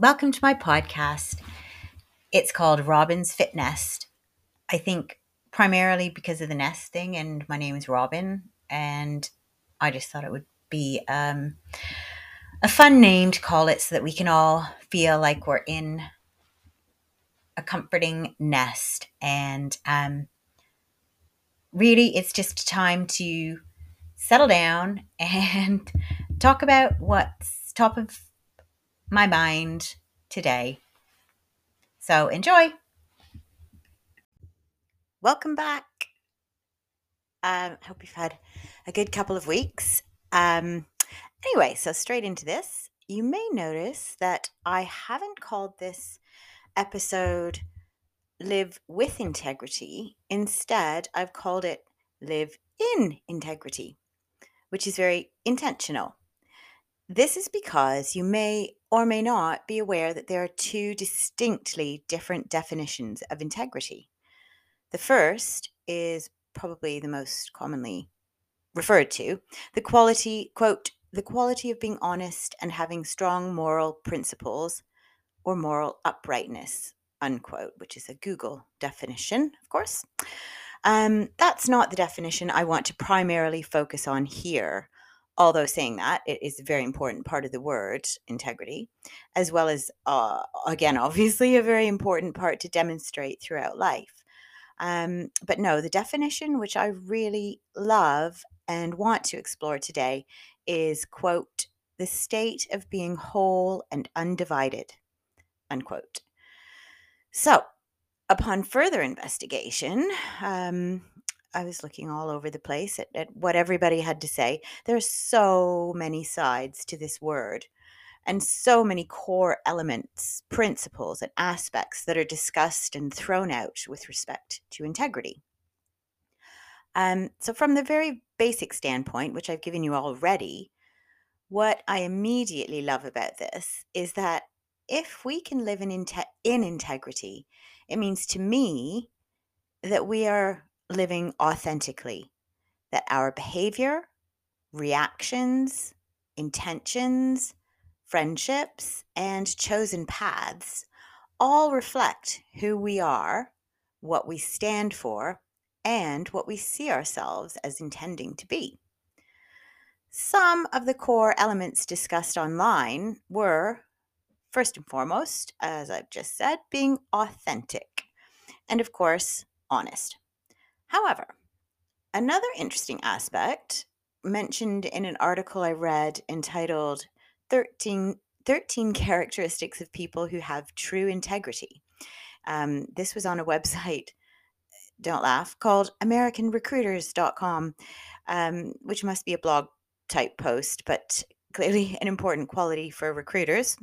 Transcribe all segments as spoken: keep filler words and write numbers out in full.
welcome to my podcast. It's called Robin's Fit Nest. I think primarily because of the nest thing, and my name is Robin, and I just thought it would be um, a fun name to call it so that we can all feel like we're in a comforting nest. And um, really, it's just time to settle down and talk about what's top of my mind today. So enjoy. Welcome back. I um, hope you've had a good couple of weeks. Um, anyway, so straight into this. You may notice that I haven't called this episode Live with Integrity. Instead, I've called it Live in Integrity, which is very intentional. This is because you may or may not be aware that there are two distinctly different definitions of integrity. The first is probably the most commonly referred to, the quality, quote, the quality of being honest and having strong moral principles or moral uprightness, unquote, which is a Google definition, of course. Um, that's not the definition I want to primarily focus on here, although saying that, it is a very important part of the word integrity, as well as, uh, again, obviously a very important part to demonstrate throughout life. Um, but no, the definition which I really love and want to explore today is, quote, the state of being whole and undivided, unquote. So, upon further investigation, um, I was looking all over the place at, at what everybody had to say. There are so many sides to this word and so many core elements, principles, and aspects that are discussed and thrown out with respect to integrity. Um, so from the very basic standpoint, which I've given you already, what I immediately love about this is that if we can live in, inte- in integrity, it means to me that we are living authentically, that our behavior, reactions, intentions, friendships, and chosen paths all reflect who we are, what we stand for, and what we see ourselves as intending to be. Some of the core elements discussed online were, first and foremost, as I've just said, being authentic and, of course, honest. However, another interesting aspect mentioned in an article I read entitled thirteen, thirteen Characteristics of People Who Have True Integrity. Um, this was on a website, don't laugh, called American Recruiters dot com, um, which must be a blog type post, but clearly an important quality for recruiters.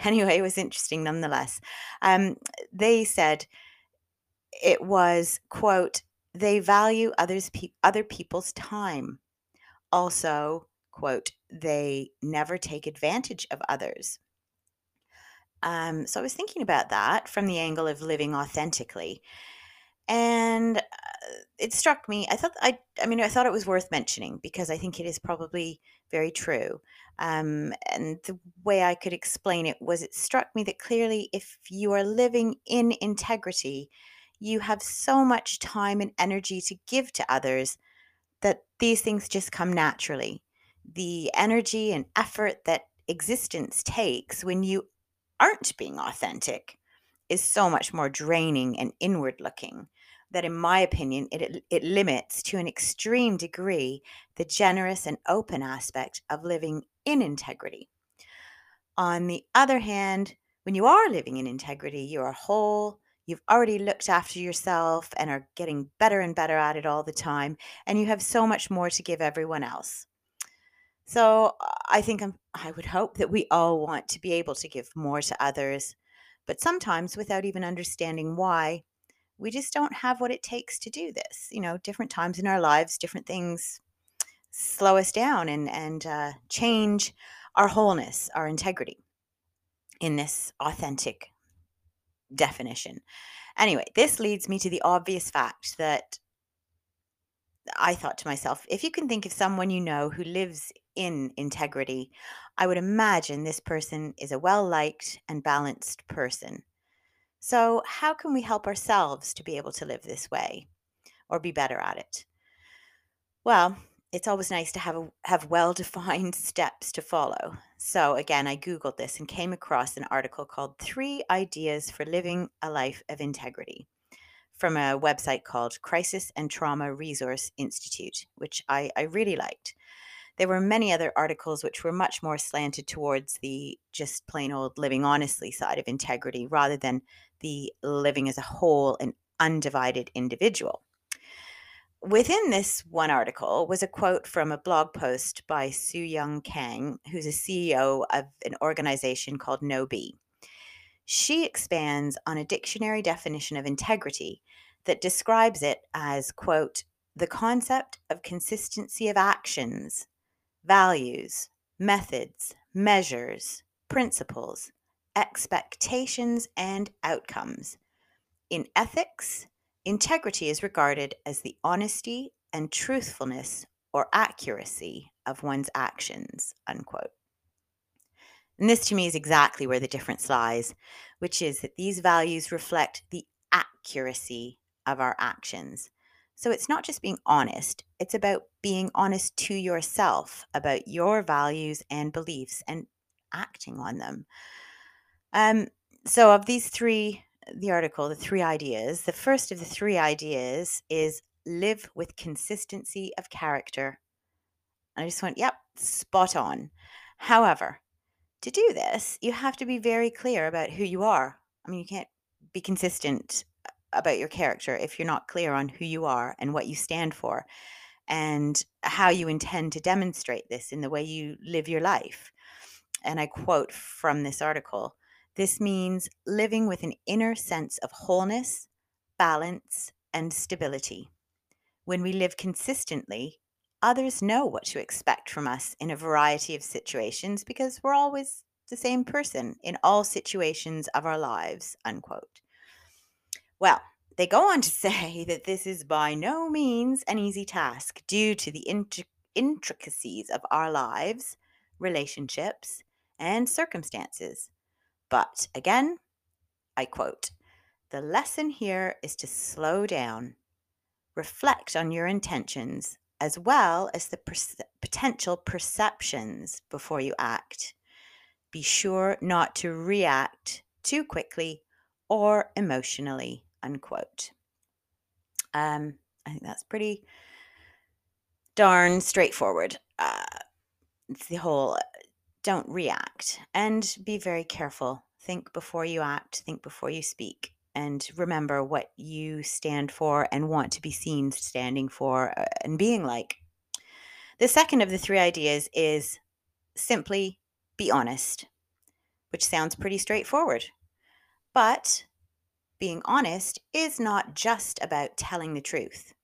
Anyway, it was interesting nonetheless. Um, they said it was, quote, they value others, pe- other people's time. Also, quote, they never take advantage of others. Um, so I was thinking about that from the angle of living authentically. And uh, it struck me, I thought, I, I mean, I thought it was worth mentioning because I think it is probably very true. Um, and the way I could explain it was it struck me that clearly if you are living in integrity, you have so much time and energy to give to others that these things just come naturally. The energy and effort that existence takes when you aren't being authentic is so much more draining and inward looking that, in my opinion, it, it limits to an extreme degree the generous and open aspect of living in integrity. On the other hand, when you are living in integrity, you are whole. You've already looked after yourself and are getting better and better at it all the time. And you have so much more to give everyone else. So I think I'm, I would hope that we all want to be able to give more to others. But sometimes without even understanding why, we just don't have what it takes to do this. You know, different times in our lives, different things slow us down and, and uh, change our wholeness, our integrity in this authentic definition. Anyway, this leads me to the obvious fact that I thought to myself, if you can think of someone you know who lives in integrity, I would imagine this person is a well-liked and balanced person. So how can we help ourselves to be able to live this way or be better at it? Well, it's always nice to have a, have well-defined steps to follow. So again, I Googled this and came across an article called Three Ideas for Living a Life of Integrity from a website called Crisis and Trauma Resource Institute, which I, I really liked. There were many other articles which were much more slanted towards the just plain old living honestly side of integrity rather than the living as a whole and undivided individual. Within this one article was a quote from a blog post by Sue Young Kang, who's a C E O of an organization called NoBe. She expands on a dictionary definition of integrity that describes it as, quote, the concept of consistency of actions, values, methods, measures, principles, expectations, and outcomes. In ethics, integrity is regarded as the honesty and truthfulness or accuracy of one's actions, unquote. And this to me is exactly where the difference lies, which is that these values reflect the accuracy of our actions. So it's not just being honest, it's about being honest to yourself about your values and beliefs and acting on them. Um, so of these three the article, the three ideas, the first of the three ideas is live with consistency of character. And I just went, yep, spot on. However, to do this, you have to be very clear about who you are. I mean, you can't be consistent about your character if you're not clear on who you are and what you stand for and how you intend to demonstrate this in the way you live your life. And I quote from this article, this means living with an inner sense of wholeness, balance, and stability. When we live consistently, others know what to expect from us in a variety of situations because we're always the same person in all situations of our lives, unquote. Well, they go on to say that this is by no means an easy task due to the int- intricacies of our lives, relationships, and circumstances. But again, I quote, the lesson here is to slow down, reflect on your intentions as well as the per- potential perceptions before you act. Be sure not to react too quickly or emotionally, unquote. Um, I think that's pretty darn straightforward. Uh, it's the whole... Don't react and be very careful. Think before you act, think before you speak, and remember what you stand for and want to be seen standing for and being like. The second of the three ideas is simply be honest, which sounds pretty straightforward. But being honest is not just about telling the truth.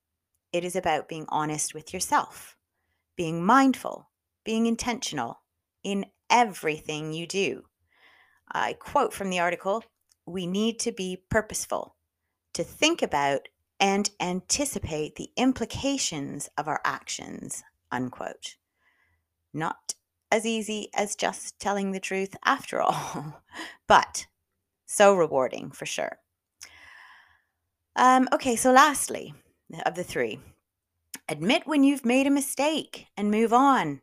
It is about being honest with yourself, being mindful, being intentional, in everything you do. I quote from the article, we need to be purposeful, to think about and anticipate the implications of our actions, unquote. Not as easy as just telling the truth after all, but so rewarding for sure. Um, okay, so lastly of the three, admit when you've made a mistake and move on.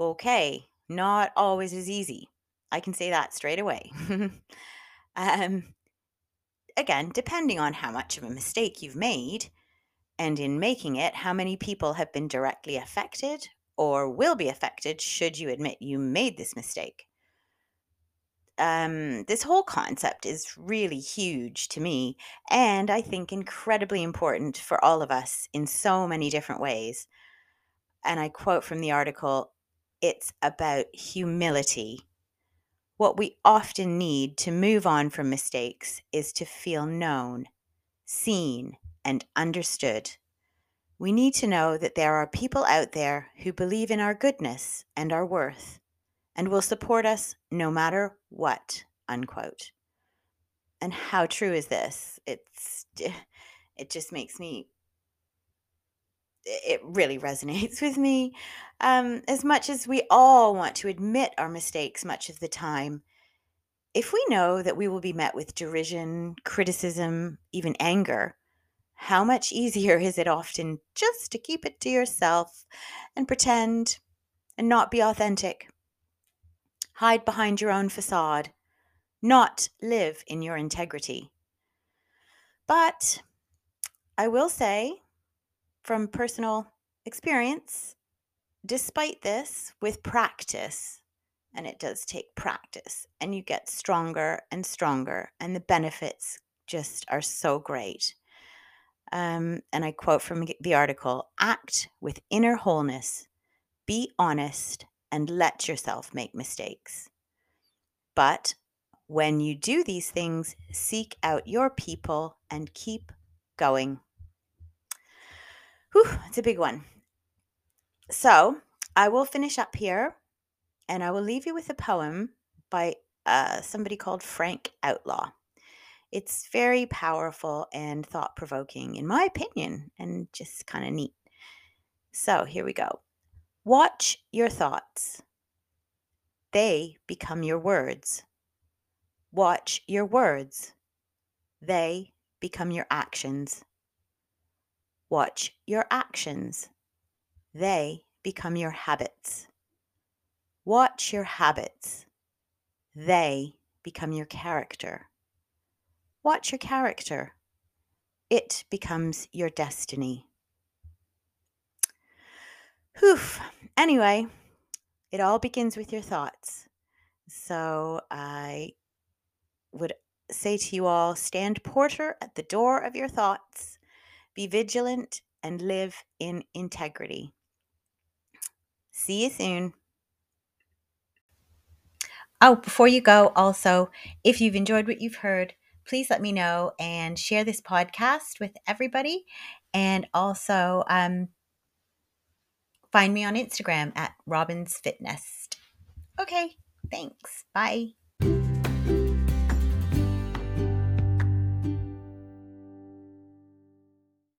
Okay, not always as easy. I can say that straight away. um, again, depending on how much of a mistake you've made, and in making it, how many people have been directly affected or will be affected should you admit you made this mistake. Um, this whole concept is really huge to me, and I think incredibly important for all of us in so many different ways. And I quote from the article, it's about humility. What we often need to move on from mistakes is to feel known, seen, and understood. We need to know that there are people out there who believe in our goodness and our worth and will support us no matter what, unquote. And how true is this? It's, it just makes me, it really resonates with me. Um, as much as we all want to admit our mistakes much of the time, if we know that we will be met with derision, criticism, even anger, how much easier is it often just to keep it to yourself and pretend and not be authentic? Hide behind your own facade, not live in your integrity. But I will say, from personal experience, despite this, with practice, and it does take practice, and you get stronger and stronger, and the benefits just are so great. Um, and I quote from the article, act with inner wholeness, be honest, and let yourself make mistakes. But when you do these things, seek out your people and keep going. Whew, it's a big one. So I will finish up here. And I will leave you with a poem by uh, somebody called Frank Outlaw. It's very powerful and thought-provoking, in my opinion, and just kind of neat. So here we go. Watch your thoughts. They become your words. Watch your words. They become your actions. Watch your actions. They become your habits. Watch your habits. They become your character. Watch your character. It becomes your destiny. Whew. Anyway, it all begins with your thoughts. So I would say to you all, stand porter at the door of your thoughts. Be vigilant and live in integrity. See you soon. Oh, before you go, also, if you've enjoyed what you've heard, please let me know and share this podcast with everybody. And also um, find me on Instagram at Robin's Fitness. Okay, thanks. Bye.